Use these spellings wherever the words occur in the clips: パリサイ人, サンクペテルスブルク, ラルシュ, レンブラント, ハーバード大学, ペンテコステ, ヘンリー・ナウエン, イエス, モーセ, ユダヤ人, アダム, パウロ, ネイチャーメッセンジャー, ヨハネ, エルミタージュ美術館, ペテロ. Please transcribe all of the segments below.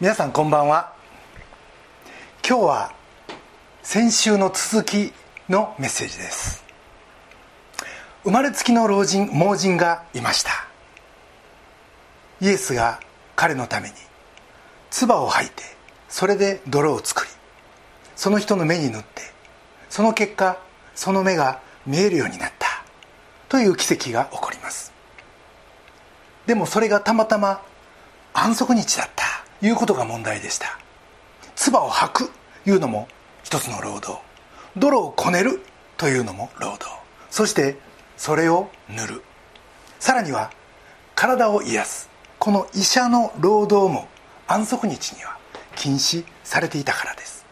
皆さんこんばんは。今日は先週の続きのメッセージです。生まれつきの盲人がいました。イエスが彼のために唾を吐いて、それで泥を作り、その人の目に塗って、その結果その目が見えるようになったという奇跡が起こります。でもそれがたまたま安息日だったいうことが問題でした。唾を吐くいうのも一つの労働、泥をこねるというのも労働、そしてそれを塗る、さらには体を癒す、この医者の労働も安息日には禁止されていたからです。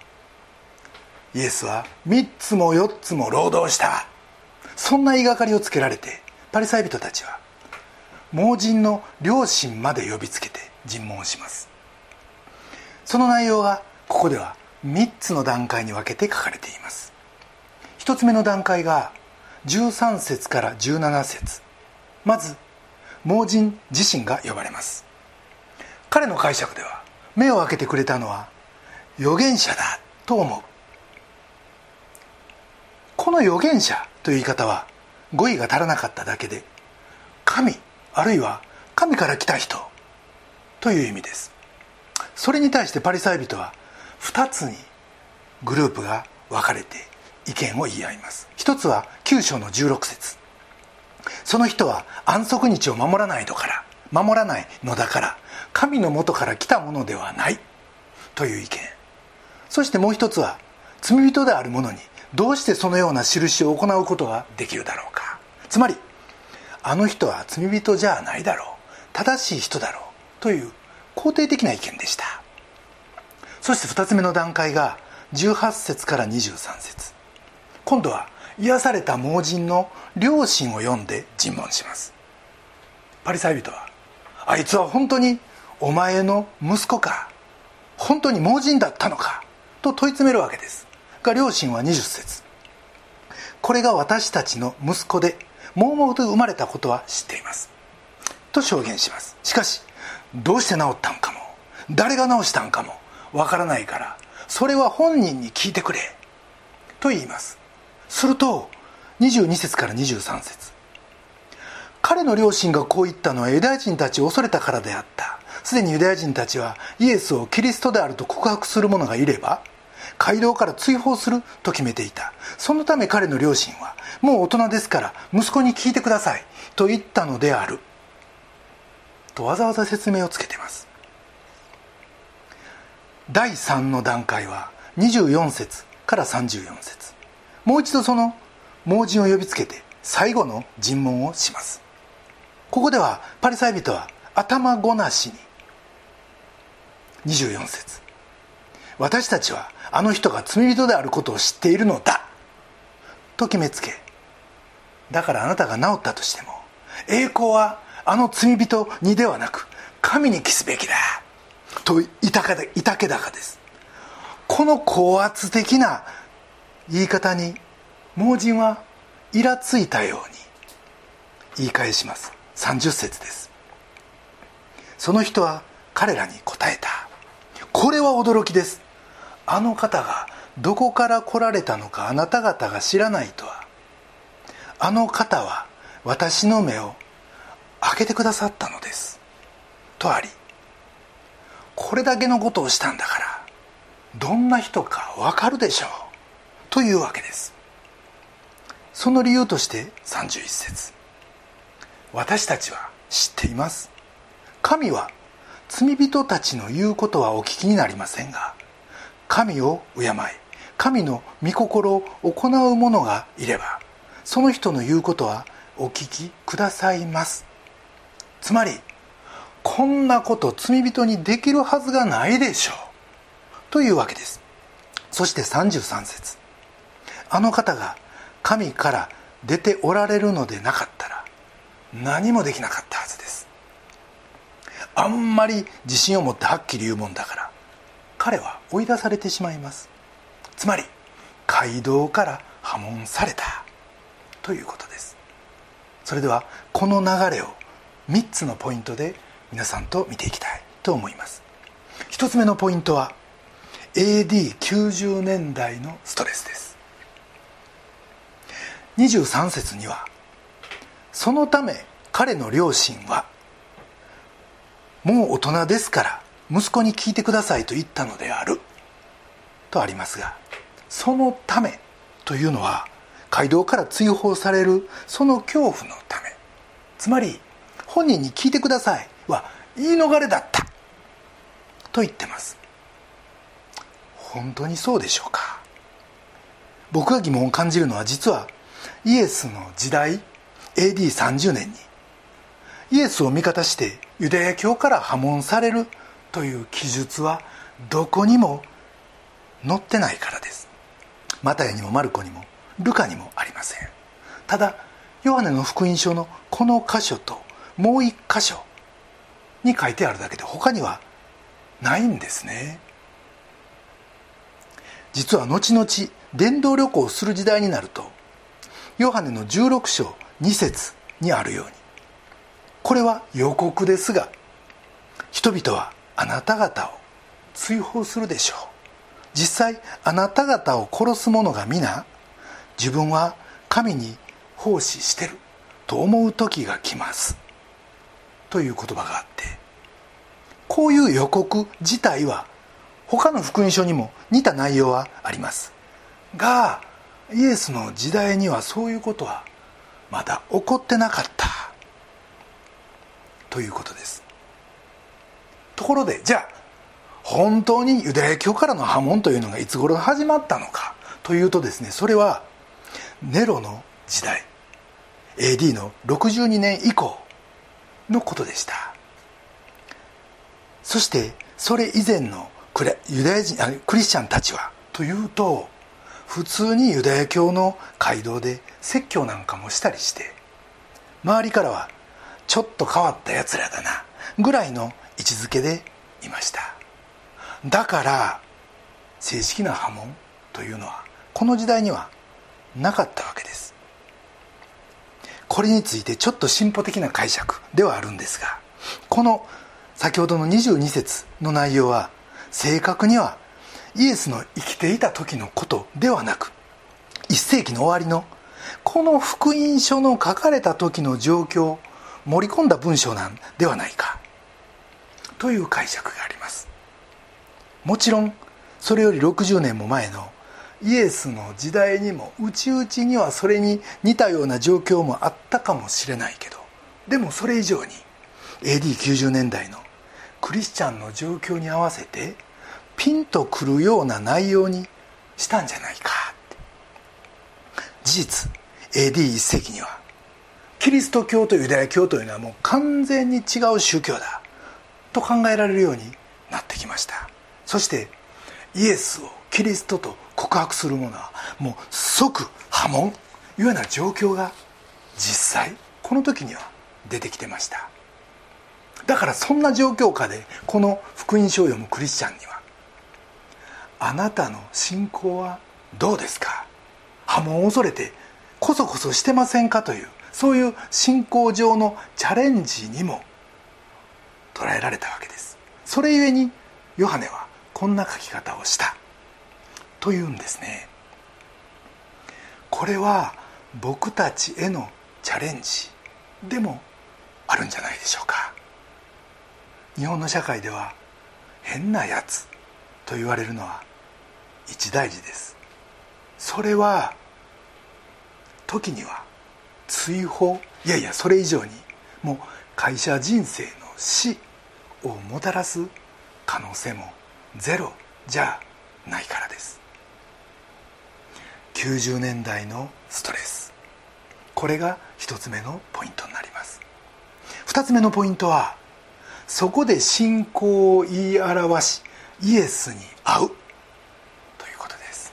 イエスは3つも4つも労働した、そんな言いがかりをつけられて、パリサイ人たちは盲人の両親まで呼びつけて尋問をします。その内容がここでは3つの段階に分けて書かれています。1つ目の段階が13節から17節。まず盲人自身が呼ばれます。彼の解釈では、目を開けてくれたのは預言者だと思う。この預言者という言い方は語彙が足らなかっただけで、神あるいは神から来た人という意味です。それに対してパリサイ人は2つにグループが分かれて意見を言い合います。一つは9章の16節。その人は安息日を守らないのだから神の元から来たものではないという意見。そしてもう一つは、罪人である者にどうしてそのような印を行うことができるだろうか。つまり、あの人は罪人じゃないだろう、正しい人だろうという肯定的な意見でした。そして2つ目の段階が18節から23節。今度は癒された盲人の両親を呼んで尋問します。パリサイ人は、あいつは本当にお前の息子か、本当に盲人だったのかと問い詰めるわけですが、両親は20節、これが私たちの息子で、も々と生まれたことは知っていますと証言します。しかし、どうして治ったんかも、誰が治したんかもわからないから、それは本人に聞いてくれと言います。すると22節から23節、彼の両親がこう言ったのはユダヤ人たちを恐れたからであった。すでにユダヤ人たちはイエスをキリストであると告白する者がいれば街道から追放すると決めていた。そのため彼の両親は、もう大人ですから息子に聞いてくださいと言ったのであるとわざわざ説明をつけてます。第3の段階は24節から34節。もう一度その盲人を呼びつけて最後の尋問をします。ここではパリサイ人は頭ごなしに24節、私たちはあの人が罪人であることを知っているのだと決めつけ、だからあなたが治ったとしても栄光はあの罪人にではなく神に帰すべきだといたけだかです。この高圧的な言い方に盲人はイラついたように言い返します。30節です。その人は彼らに答えた。これは驚きです。あの方がどこから来られたのかあなた方が知らないとは。あの方は私の目を開けてくださったのですとあり、これだけのことをしたんだからどんな人かわかるでしょうというわけです。その理由として31節、私たちは知っています。神は罪人たちの言うことはお聞きになりませんが、神を敬い神の御心を行う者がいればその人の言うことはお聞きくださいます。つまり、こんなこと罪人にできるはずがないでしょうというわけです。そして33節、あの方が神から出ておられるのでなかったら何もできなかったはずです。あんまり自信を持ってはっきり言うもんだから、彼は追い出されてしまいます。つまり、街道から破門されたということです。それではこの流れを3つのポイントで皆さんと見ていきたいと思います。1つ目のポイントは AD90 年代のストレスです。23節には、そのため彼の両親はもう大人ですから息子に聞いてくださいと言ったのであるとありますが、そのためというのは街道から追放されるその恐怖のため、つまり本人に聞いてくださいは言い逃れだったと言ってます。本当にそうでしょうか。僕が疑問を感じるのは、実はイエスの時代 AD30 年にイエスを味方してユダヤ教から破門されるという記述はどこにも載ってないからです。マタヤにもマルコにもルカにもありません。ただヨハネの福音書のこの箇所ともう一箇所に書いてあるだけで、他にはないんですね。実は後々伝道旅行をする時代になると、ヨハネの16章2節にあるように、これは予告ですが、人々はあなた方を追放するでしょう。実際あなた方を殺す者が皆、自分は神に奉仕してると思う時が来ますという言葉があって、こういう予告自体は他の福音書にも似た内容はありますが、イエスの時代にはそういうことはまだ起こってなかったということです。ところで、じゃあ本当にユダヤ教からの破門というのがいつ頃始まったのかというとですね、それはネロの時代 AD の62年以降のことでした。そしてそれ以前のクリスチャンたちはというと、普通にユダヤ教の街道で説教なんかもしたりして、周りからはちょっと変わったやつらだなぐらいの位置づけでいました。だから正式な破門というのはこの時代にはなかったわけです。これについてちょっと進歩的な解釈ではあるんですが、この先ほどの22節の内容は正確にはイエスの生きていた時のことではなく、1世紀の終わりのこの福音書の書かれた時の状況を盛り込んだ文章なんではないかという解釈があります。もちろんそれより60年も前のイエスの時代にも内々にはそれに似たような状況もあったかもしれないけど、でもそれ以上に AD90 年代のクリスチャンの状況に合わせてピンとくるような内容にしたんじゃないかって。事実 AD1 世紀にはキリスト教とユダヤ教というのはもう完全に違う宗教だと考えられるようになってきました。そしてイエスをキリストと告白する者はもう即破門いうような状況が実際この時には出てきてました。だからそんな状況下でこの福音書を読むクリスチャンには、あなたの信仰はどうですか、破門を恐れてこそこそしてませんかという、そういう信仰上のチャレンジにも捉えられたわけです。それゆえにヨハネはこんな書き方をしたというんですね。これは僕たちへのチャレンジでもあるんじゃないでしょうか。日本の社会では変なやつと言われるのは一大事です。それは時には追放、いやいやそれ以上にもう会社人生の死をもたらす可能性もゼロじゃないからです。90年代のストレス、これが一つ目のポイントになります。二つ目のポイントは、そこで信仰を言い表しイエスに会うということです。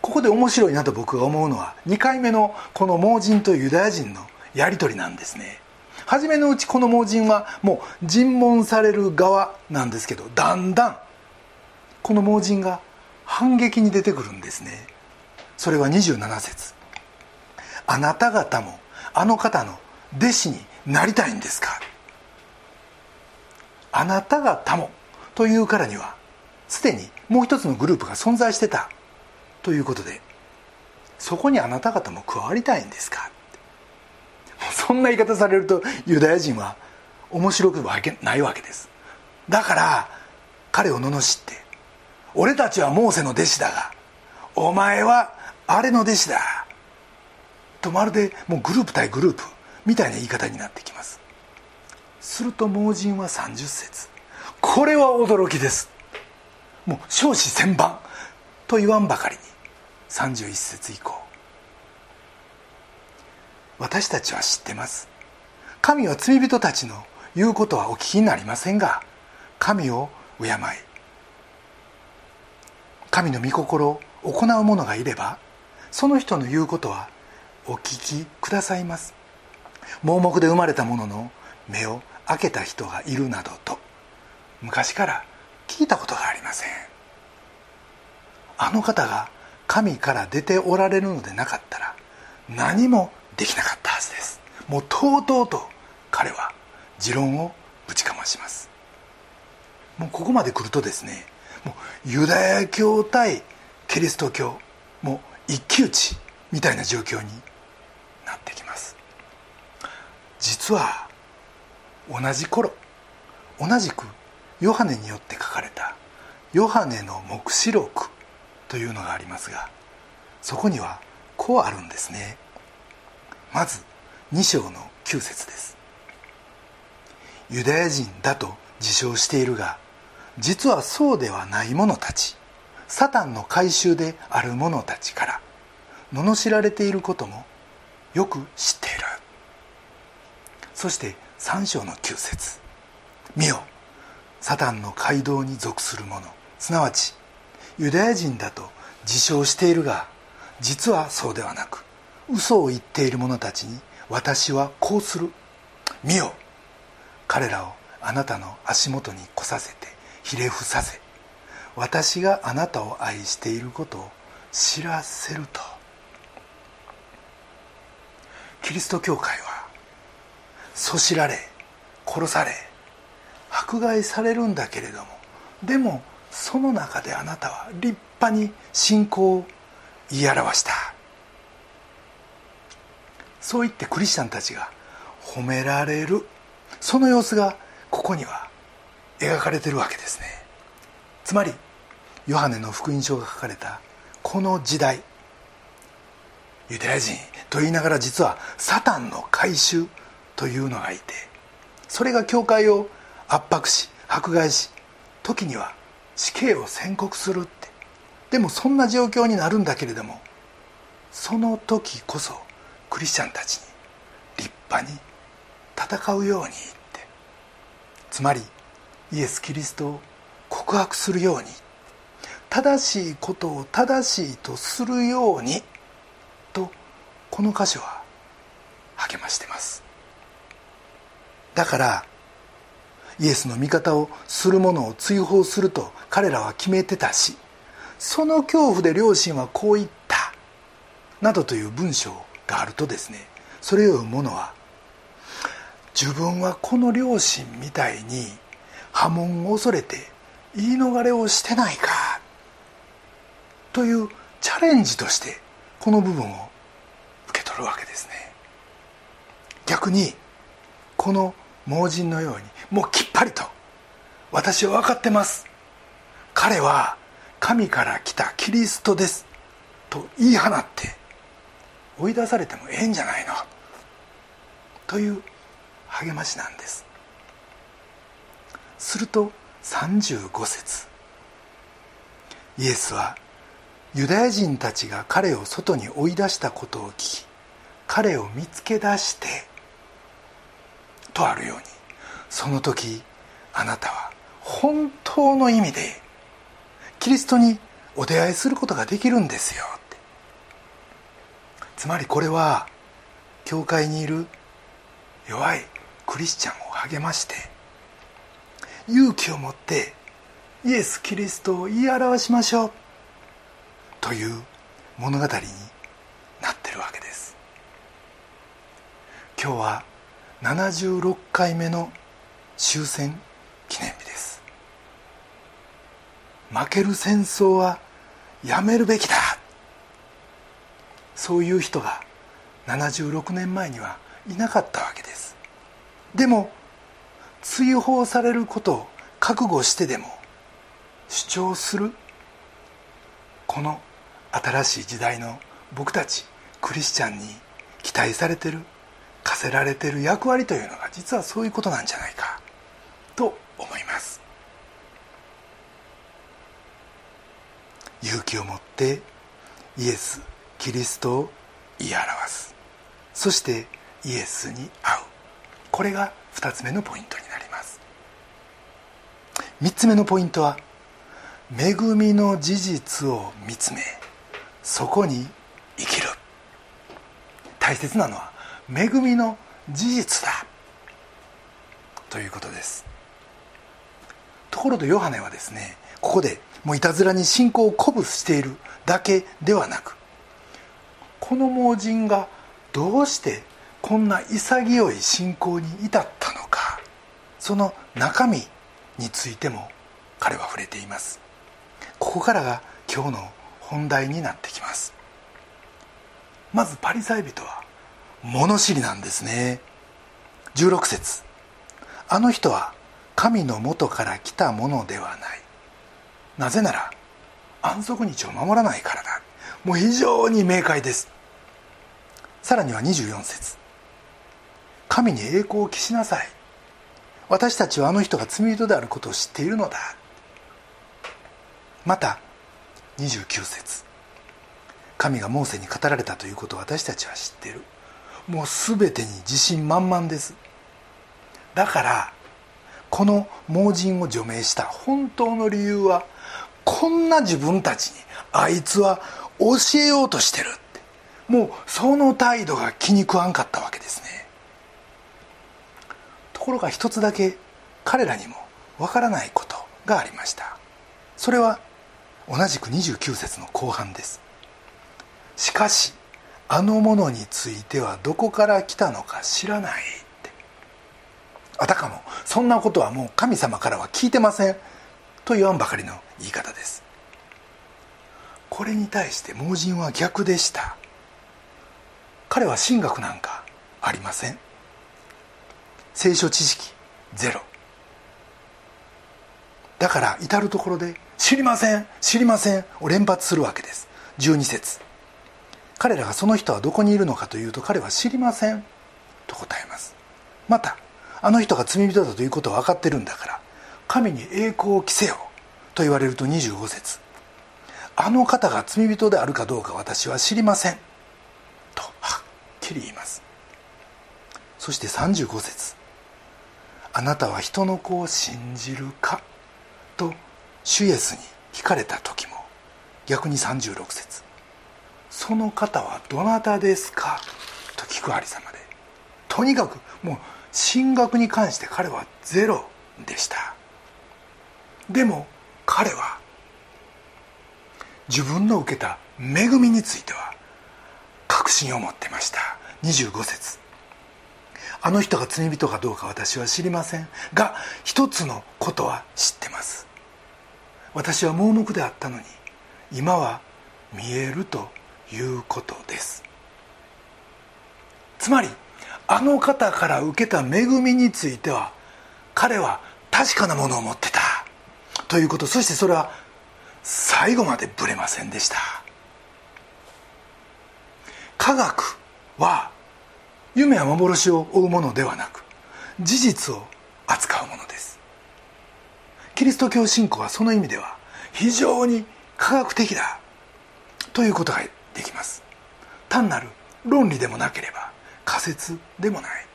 ここで面白いなと僕が思うのは、2回目のこの盲人とユダヤ人のやり取りなんですね。初めのうちこの盲人はもう尋問される側なんですけど、だんだんこの盲人が反撃に出てくるんですね。それは27節、あなた方もあの方の弟子になりたいんですか。あなた方もというからにはすでにもう一つのグループが存在してたということで、そこにあなた方も加わりたいんですか。そんな言い方されるとユダヤ人は面白くはないわけです。だから彼を罵って、俺たちはモーセの弟子だがお前はあれの弟子だと、まるでもうグループ対グループみたいな言い方になってきます。すると盲人は30節、これは驚きです。もう笑止千万と言わんばかりに31節以降、私たちは知ってます。神は罪人たちの言うことはお聞きになりませんが、神を敬い神の御心を行う者がいれば、その人の言うことはお聞きくださいます。盲目で生まれた者の目を開けた人がいるなどと昔から聞いたことがありません。あの方が神から出ておられるのでなかったら何もできなかったはずです。もうとうとうと彼は持論をぶちかまします。もうここまで来るとですね、もうユダヤ教対キリスト教、もう一騎打ちみたいな状況になってきます。実は同じ頃、同じくヨハネによって書かれたヨハネの黙示録というのがありますが、そこにはこうあるんですね。まず2章の9節です。ユダヤ人だと自称しているが、実はそうではない者たち、サタンの回収である者たちから罵られていることもよく知っている。そして3章の9節、見よ、サタンの街道に属する者、すなわちユダヤ人だと自称しているが、実はそうではなく嘘を言っている者たちに私はこうする。見よ、彼らをあなたの足元に来させてひれ伏させ、私があなたを愛していることを知らせると。キリスト教会はそしられ、殺され、迫害されるんだけれども、でもその中であなたは立派に信仰を言い表した。そう言ってクリスチャンたちが褒められる、その様子がここには描かれているわけですね。つまりヨハネの福音書が書かれたこの時代、ユダヤ人と言いながら実はサタンの回収というのがいて、それが教会を圧迫し迫害し、時には死刑を宣告するって。でもそんな状況になるんだけれども、その時こそクリスチャンたちに立派に戦うようにって、つまりイエス・キリストを告白するように、正しいことを正しいとするようにと、この箇所は励ましてます。だからイエスの味方をする者を追放すると彼らは決めてたし、その恐怖で両親はこう言ったなどという文章があるとですね、それを読む者は、自分はこの両親みたいに波紋を恐れて言い逃れをしてないかというチャレンジとしてこの部分を受け取るわけですね。逆にこの盲人のように、もうきっぱりと私は分かってます、彼は神から来たキリストですと言い放って追い出されてもええんじゃないのという励ましなんです。すると35節、イエスはユダヤ人たちが彼を外に追い出したことを聞き、彼を見つけ出してとあるように、その時あなたは本当の意味でキリストにお出会いすることができるんですよって。つまりこれは教会にいる弱いクリスチャンを励まして、勇気を持ってイエス・キリストを言い表しましょうという物語になってるわけです。今日は76回目の終戦記念日です。負ける戦争はやめるべきだ、そういう人が76年前にはいなかったわけです。でも追放されることを覚悟してでも主張する、この新しい時代の僕たちクリスチャンに期待されてる、課せられてる役割というのが実はそういうことなんじゃないかと思います。勇気を持ってイエス・キリストを言い表す、そしてイエスに会う、これが2つ目のポイントになります。3つ目のポイントは、恵みの事実を見つめそこに生きる。大切なのは恵みの事実だということです。ところでヨハネはですね、ここでもういたずらに信仰を鼓舞しているだけではなく、この盲人がどうしてこんな潔い信仰に至ったのか、その中身についても彼は触れています。ここからが今日の本題になってきます。まずパリサイ人は物知りなんですね。16節、あの人は神のもとから来たものではない、なぜなら安息日を守らないからだ。もう非常に明快です。さらには24節、神に栄光を期しなさい、私たちはあの人が罪人であることを知っているのだ。また29節、神がモーセに語られたということを私たちは知っている。もう全てに自信満々です。だからこの盲人を除名した本当の理由は、こんな自分たちにあいつは教えようとしてるって、もうその態度が気に食わんかったわけですね。ところが一つだけ彼らにもわからないことがありました。それは同じく29節の後半です。しかしあのものについてはどこから来たのか知らないって、あたかもそんなことはもう神様からは聞いてませんと言わんばかりの言い方です。これに対して盲人は逆でした。彼は神学なんかありません。聖書知識ゼロ。だから至る所で知りません知りませんを連発するわけです。12節、彼らがその人はどこにいるのかというと、彼は知りませんと答えます。またあの人が罪人だということは分かってるんだから、神に栄光を着せよと言われると25節、あの方が罪人であるかどうか私は知りませんとはっきり言います。そして35節、あなたは人の子を信じるかと主イエスに惹かれた時も、逆に36節、その方はどなたですかと聞くありさまで、とにかくもう神学に関して彼はゼロでした。でも彼は自分の受けた恵みについては確信を持ってました。25節、あの人が罪人かどうか私は知りませんが、一つのことは知ってます。私は盲目であったのに今は見えるということです。つまりあの方から受けた恵みについては彼は確かなものを持ってたということ、そしてそれは最後までぶれませんでした。科学は夢や幻を追うものではなく、事実を扱うものです。キリスト教信仰はその意味では非常に科学的だということができます。単なる論理でもなければ仮説でもない。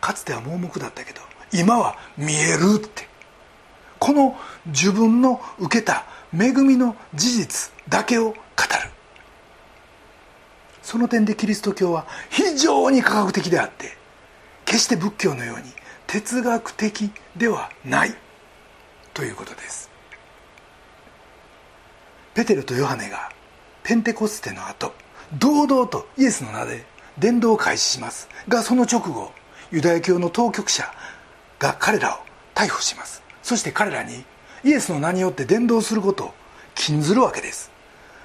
かつては盲目だったけど今は見えるって、この自分の受けた恵みの事実だけを語る。その点でキリスト教は非常に科学的であって、決して仏教のように哲学的ではないということです。ペテロとヨハネがペンテコステの後、堂々とイエスの名で伝道を開始しますが、その直後ユダヤ教の当局者が彼らを逮捕します。そして彼らにイエスの名によって伝道することを禁ずるわけです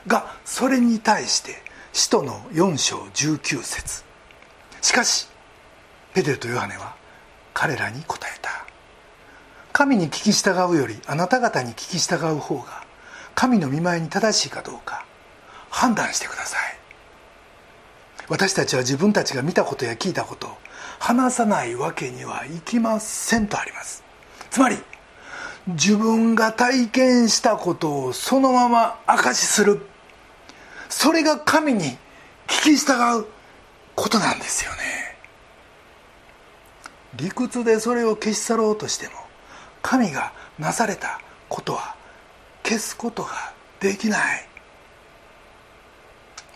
が、それに対して使徒の4章19節、しかしペテロとヨハネは彼らに答えた。神に聞き従うよりあなた方に聞き従う方が神の御前に正しいかどうか判断してください。私たちは自分たちが見たことや聞いたことを話さないわけにはいきませんとあります。つまり自分が体験したことをそのまま明かしする、それが神に聞き従うことなんですよね。理屈でそれを消し去ろうとしても神がなされたことは消すことができない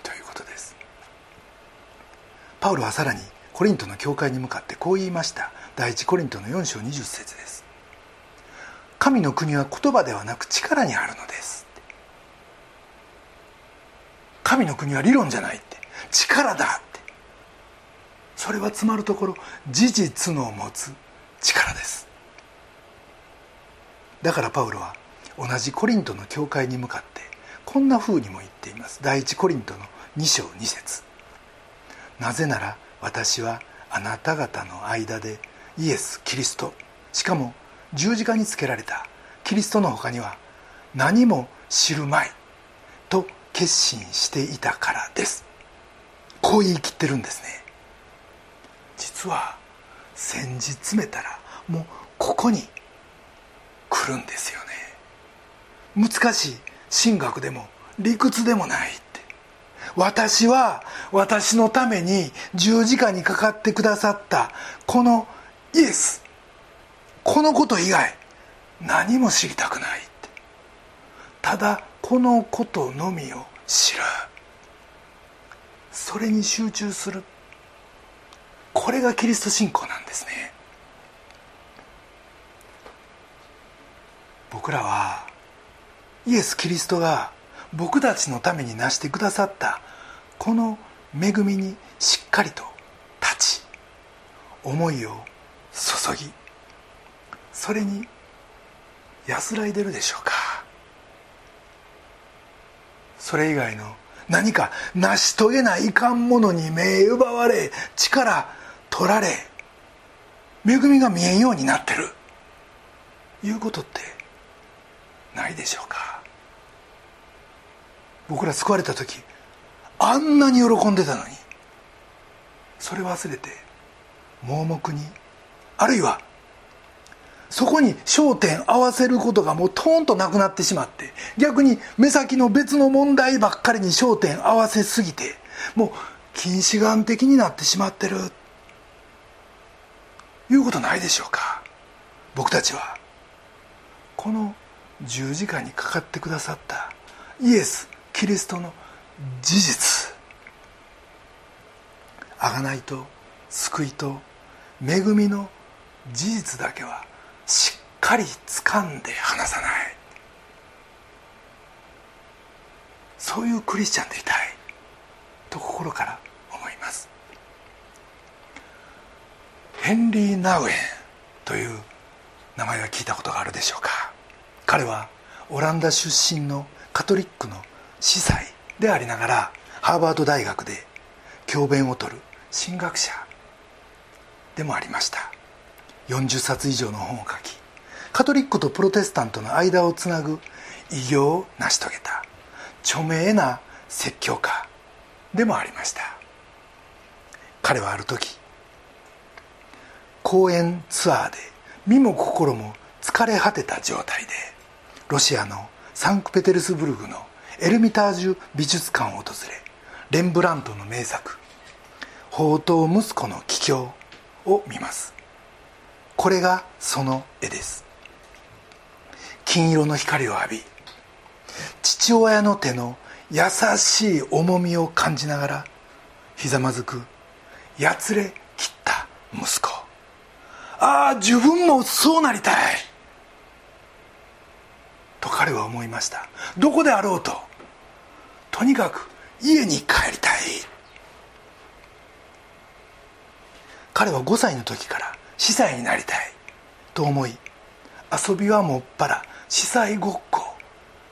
ということです。パウロはさらにコリントの教会に向かってこう言いました。第一コリントの4章20節です。神の国は言葉ではなく力にあるのです。神の国は理論じゃないって、力だって。それは詰まるところ事実の持つ力です。だからパウロは同じコリントの教会に向かってこんな風にも言っています。第一コリントの2章2節、なぜなら私はあなた方の間でイエス・キリスト、しかも十字架につけられたキリストの他には何も知るまいと決心していたからです。こう言い切ってるんですね。実は先日詰めたらもうここに来るんですよね。難しい神学でも理屈でもないって、私は私のために十字架にかかってくださったこのイエス、このこと以外何も知りたくないって、ただこのことのみを知る、それに集中する、これがキリスト信仰なんですね。僕らはイエス・キリストが僕たちのために成してくださったこの恵みにしっかりと立ち、思いを注ぎ、それに安らいでるでしょうか。それ以外の何か成し遂げないかんものに目奪われ、力取られ、恵みが見えんようになってるいうことってないでしょうか。僕ら救われた時あんなに喜んでたのに、それ忘れて盲目に、あるいはそこに焦点合わせることがもうトーンとなくなってしまって、逆に目先の別の問題ばっかりに焦点合わせすぎてもう近視眼的になってしまってるいうことないでしょうか。僕たちはこの十字架にかかってくださったイエス・キリストの事実、贖いと救いと恵みの事実だけはしっかり掴んで離さない、そういうクリスチャンでいたいと心から思います。ヘンリー・ナウエンという名前は聞いたことがあるでしょうか。彼はオランダ出身のカトリックの司祭でありながら、ハーバード大学で教鞭をとる神学者でもありました。40冊以上の本を書き、カトリックとプロテスタントの間をつなぐ偉業を成し遂げた著名な説教家でもありました。彼はある時、講演ツアーで身も心も疲れ果てた状態でロシアのサンクペテルスブルクのエルミタージュ美術館を訪れ、レンブラントの名作「放蕩息子の帰郷」を見ます。これがその絵です。金色の光を浴び、父親の手の優しい重みを感じながらひざまずくやつれ切った息子、ああ自分もそうなりたいと彼は思いました。どこであろうととにかく家に帰りたい。彼は5歳の時から司祭になりたいと思い、遊びはもっぱら、司祭ごっこ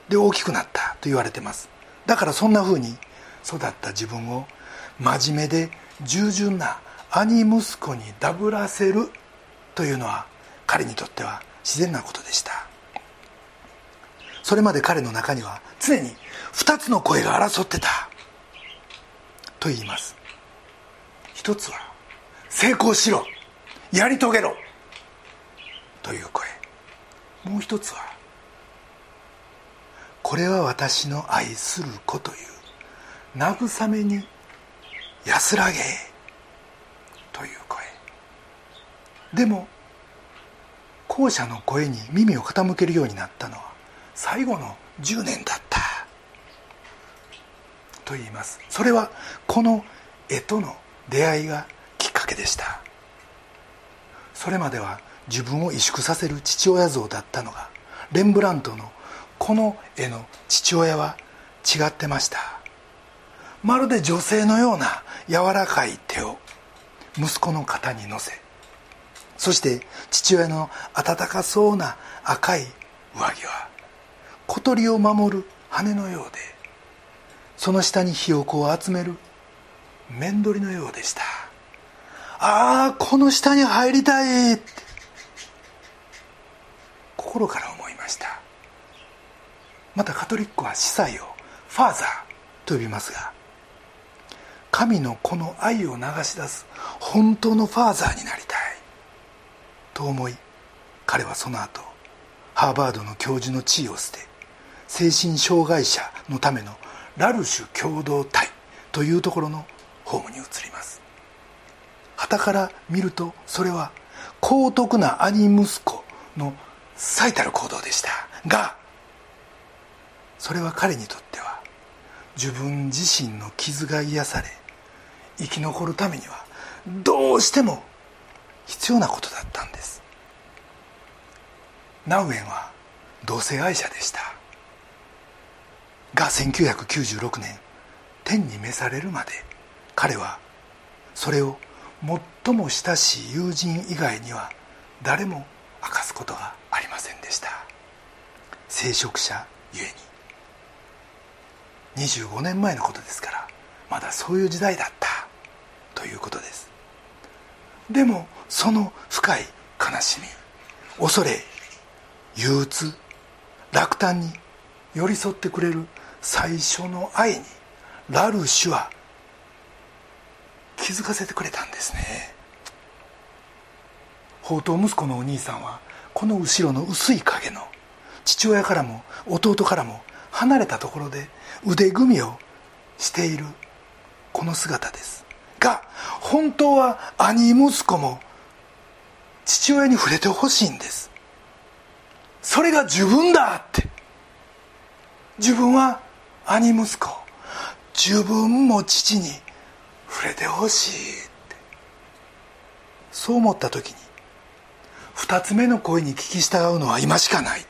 で大きくなったと言われてます。だからそんな風に育った自分を真面目で従順な兄息子にダブらせるというのは彼にとっては自然なことでした。それまで彼の中には常に2つの声が争ってたと言います。一つは成功しろ、やり遂げろという声。もう一つはこれは私の愛する子という慰めに安らげという声。でも後者の声に耳を傾けるようになったのは最後の10年だったと言います。それはこの絵との出会いがきっかけでした。それまでは自分を萎縮させる父親像だったのが、レンブラントのこの絵の父親は違ってました。まるで女性のような柔らかい手を息子の肩に乗せ、そして父親の温かそうな赤い上着は小鳥を守る羽のようで、その下にひよこを集める面取りのようでした。ああ、この下に入りたいって心から思いました。またカトリックは司祭をファーザーと呼びますが、神のこの愛を流し出す本当のファーザーになりたいと思い、彼はその後ハーバードの教授の地位を捨て、精神障害者のためのラルシュ共同体というところのホームに移ります。傍から見るとそれは高徳な兄息子の最たる行動でしたが、それは彼にとっては自分自身の傷が癒され、生き残るためにはどうしても必要なことだったんです。ナウエンは同性愛者でしたが、1996年天に召されるまで彼はそれを最も親しい友人以外には誰も明かすことがありませんでした。聖職者ゆえに25年前のことですから、まだそういう時代だったということです。でもその深い悲しみ、恐れ、憂鬱、落胆に寄り添ってくれる最初の愛にラルシュは気づかせてくれたんですね。放蕩息子のお兄さんはこの後ろの薄い影の父親からも弟からも離れたところで腕組みをしているこの姿ですが、本当は兄息子も父親に触れてほしいんです。それが自分だって、自分は兄息子、自分も父に触れてほしいって、そう思った時に二つ目の声に聞き従うのは今しかない。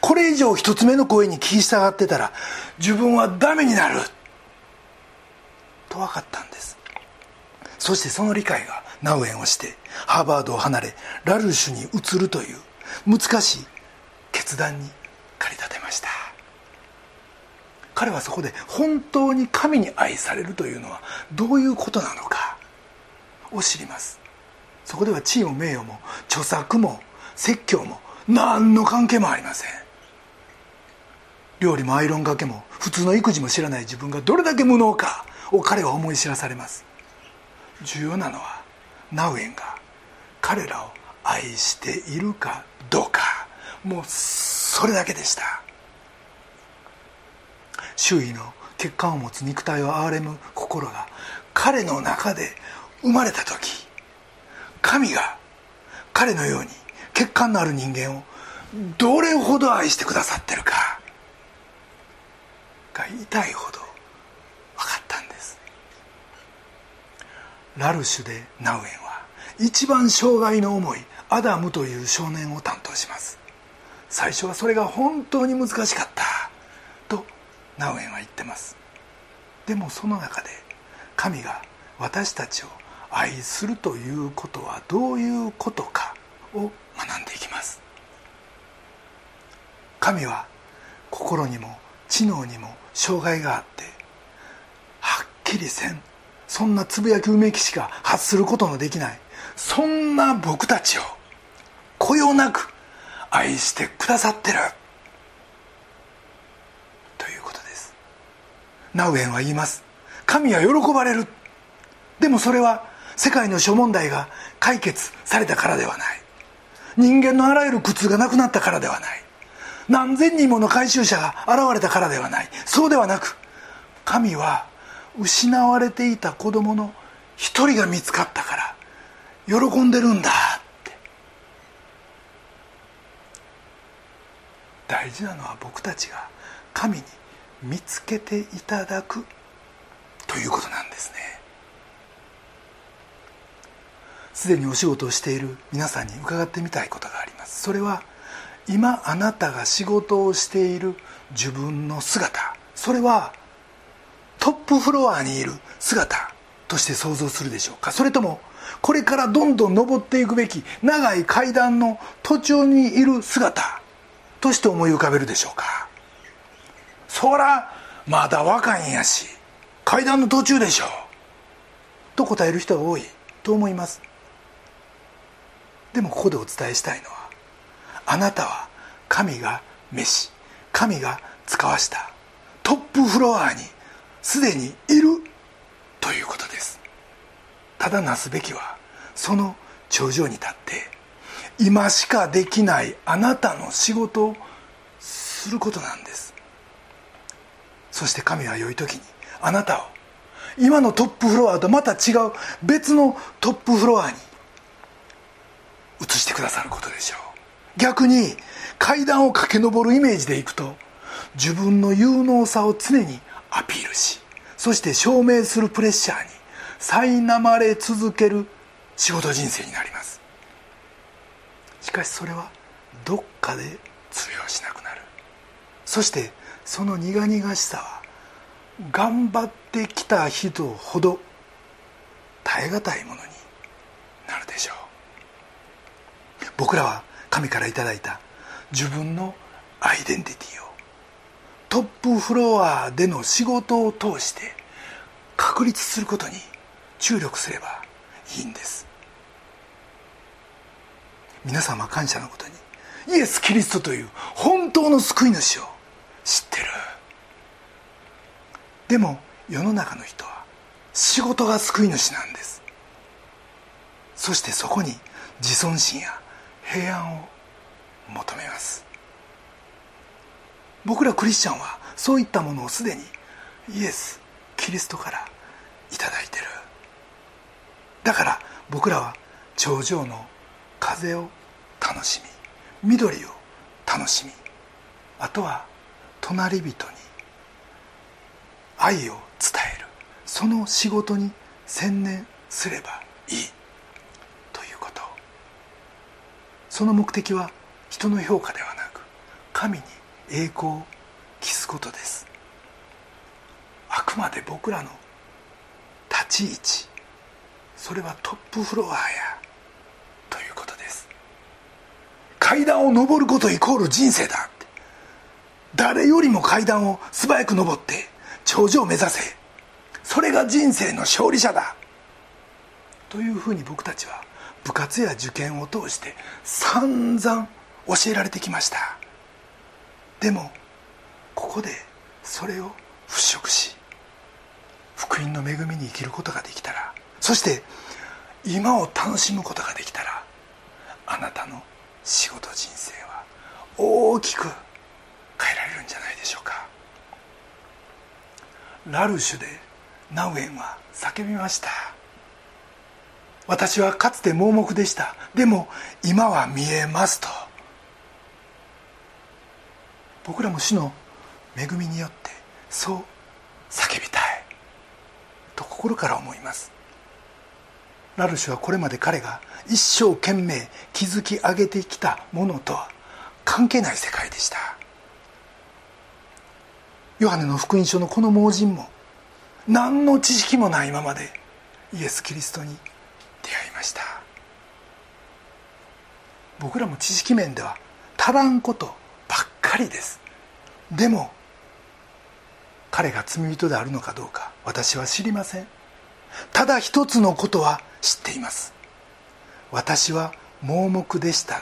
これ以上一つ目の声に聞き従ってたら自分はダメになると分かったんです。そしてその理解がナウエンをしてハーバードを離れラルシュに移るという難しい決断に駆り立てました。彼はそこで本当に神に愛されるというのはどういうことなのかを知ります。そこでは地位も名誉も著作も説教も何の関係もありません。料理もアイロンがけも普通の育児も知らない自分がどれだけ無能かを彼は思い知らされます。重要なのはナウエンが彼らを愛しているかどうか、もうそれだけでした。周囲の欠陥を持つ肉体を憐れむ心が彼の中で生まれた時、神が彼のように欠陥のある人間をどれほど愛してくださってるかが痛いほど分かったんです。ラルシュでナウエンは一番障害の重いアダムという少年を担当します。最初はそれが本当に難しかったとナウエンは言ってます。でもその中で神が私たちを愛するということはどういうことかを学んでいきます。神は心にも知能にも障害があってはっきりせん、そんなつぶやきうめきしか発することのできない、そんな僕たちをこよなく愛してくださってるということです。ナウエンは言います。神は喜ばれる。でもそれは世界の諸問題が解決されたからではない、人間のあらゆる苦痛がなくなったからではない、何千人もの回収者が現れたからではない、そうではなく、神は失われていた子供の一人が見つかったから喜んでるんだって。大事なのは僕たちが神に見つけていただくということなんですね。すでにお仕事をしている皆さんに伺ってみたいことがあります。それは今あなたが仕事をしている自分の姿、それはトップフロアにいる姿として想像するでしょうか。それともこれからどんどん登っていくべき長い階段の途中にいる姿として思い浮かべるでしょうか。そらまだ若いんやし階段の途中でしょうと答える人が多いと思います。でもここでお伝えしたいのは、あなたは神が召し、神が使わしたトップフロアにすでにいるということです。ただなすべきはその頂上に立って今しかできないあなたの仕事をすることなんです。そして神は良い時にあなたを今のトップフロアとまた違う別のトップフロアに移してくださることでしょう。逆に階段を駆け上るイメージでいくと、自分の有能さを常にアピールし、そして証明するプレッシャーに苛まれ続ける仕事人生になります。しかしそれはどっかで通用しなくなる。そしてその苦々しさは頑張ってきた人ほど耐え難いものになるでしょう。僕らは神からいただいた自分のアイデンティティをトップフロアでの仕事を通して確立することに注力すればいいんです。皆様は感謝のことにイエス・キリストという本当の救い主を知ってる。でも世の中の人は仕事が救い主なんです。そしてそこに自尊心や平安を求めます。僕らクリスチャンはそういったものをすでにイエス・キリストからいただいてる。だから僕らは頂上の風を楽しみ、緑を楽しみ、あとは隣人に愛を伝える、その仕事に専念すればいいということ。その目的は人の評価ではなく神に栄光を期すことです。あくまで僕らの立ち位置、それはトップフロアやということです。階段を上ることイコール人生だって、誰よりも階段を素早く上って頂上を目指せ、それが人生の勝利者だというふうに僕たちは部活や受験を通して散々教えられてきました。でもここでそれを払拭し、福音の恵みに生きることができたら、そして今を楽しむことができたら、あなたの仕事人生は大きく変えられるんじゃないでしょうか。ラルシュでナウエンは叫びました。私はかつて盲目でした。でも今は見えますと。僕らも主の恵みによってそう叫びたいと心から思います。ラルシュはこれまで彼が一生懸命築き上げてきたものとは関係ない世界でした。ヨハネの福音書のこの盲人も何の知識もないままでイエス・キリストに出会いました。僕らも知識面では足らんことばっかりです。でも彼が罪人であるのかどうか私は知りません。ただ一つのことは知っています。私は盲目でしたが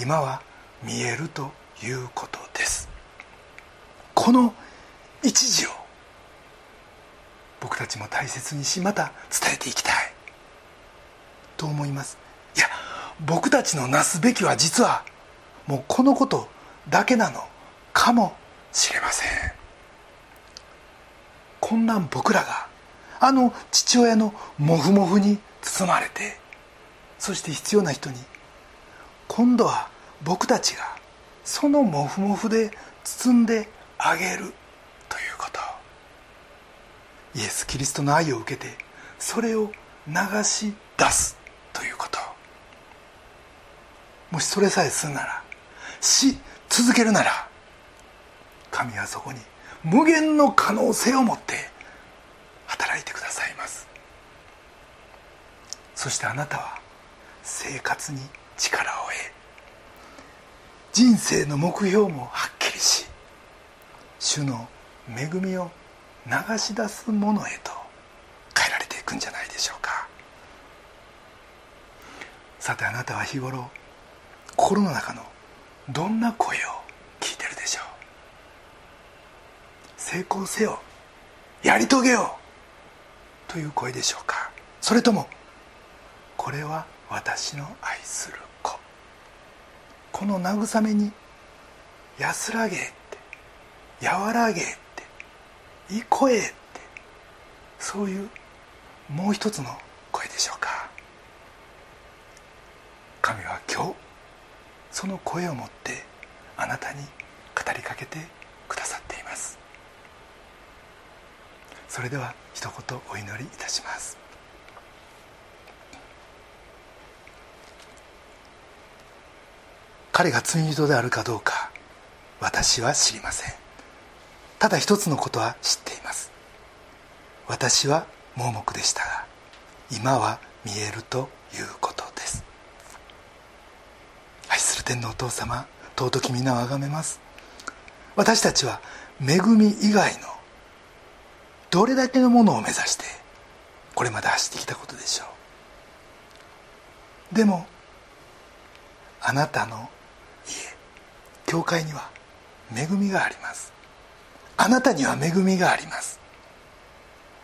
今は見えるということです。この一時を僕たちも大切にし、また伝えていきたいと思います。いや、僕たちのなすべきは実はもうこのことだけなのかもしれません。こんなん僕らがあの父親のモフモフに包まれて、そして必要な人に、今度は僕たちがそのモフモフで包んであげるということ、イエス・キリストの愛を受けてそれを流し出すということ。もしそれさえするなら、し続けるなら、神はそこに無限の可能性を持って働いてくださいます。そしてあなたは生活に力を得、人生の目標もはっきりし、主の恵みを流し出すものへと変えられていくんじゃないでしょうか。さて、あなたは日頃心の中のどんな声を聞いてるでしょう。成功せよ、やり遂げようという声でしょうか。それとも、これは私の愛する子、この慰めに安らげって、和らげって、いい声って、そういうもう一つの声でしょうか。神は今日その声を持ってあなたに語りかけてくださっています。それでは一言お祈りいたします。彼が罪人であるかどうか私は知りません。ただ一つのことは知っています。私は盲目でしたが今は見えるということです。愛する天のお父様、尊き皆をあがめます。私たちは恵み以外のどれだけのものを目指してこれまで走ってきたことでしょう。でもあなたの家、教会には恵みがあります。あなたには恵みがあります。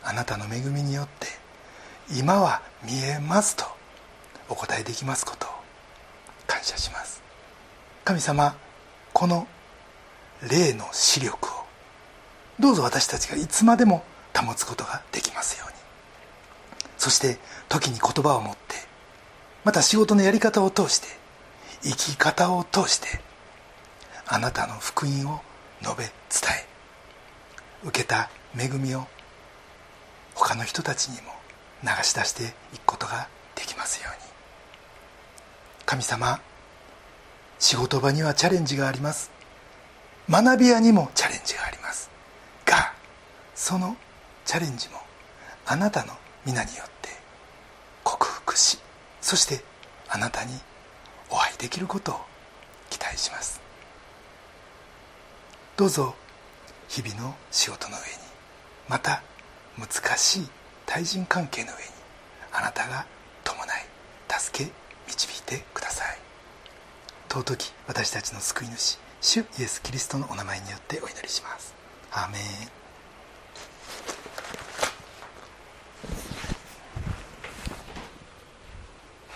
あなたの恵みによって今は見えますとお答えできますことを感謝します。神様、この霊の視力をどうぞ私たちがいつまでも保つことができますように。そして時に言葉を持って、また仕事のやり方を通して、生き方を通して、あなたの福音を述べ伝え、受けた恵みを他の人たちにも流し出していくことができますように。神様、仕事場にはチャレンジがあります。学び屋にもチャレンジがあります。そのチャレンジもあなたの皆によって克服し、そしてあなたにお会いできることを期待します。どうぞ日々の仕事の上に、また難しい対人関係の上に、あなたが伴い助け導いてください。尊き私たちの救い主、主イエス・キリストのお名前によってお祈りします。アーメン。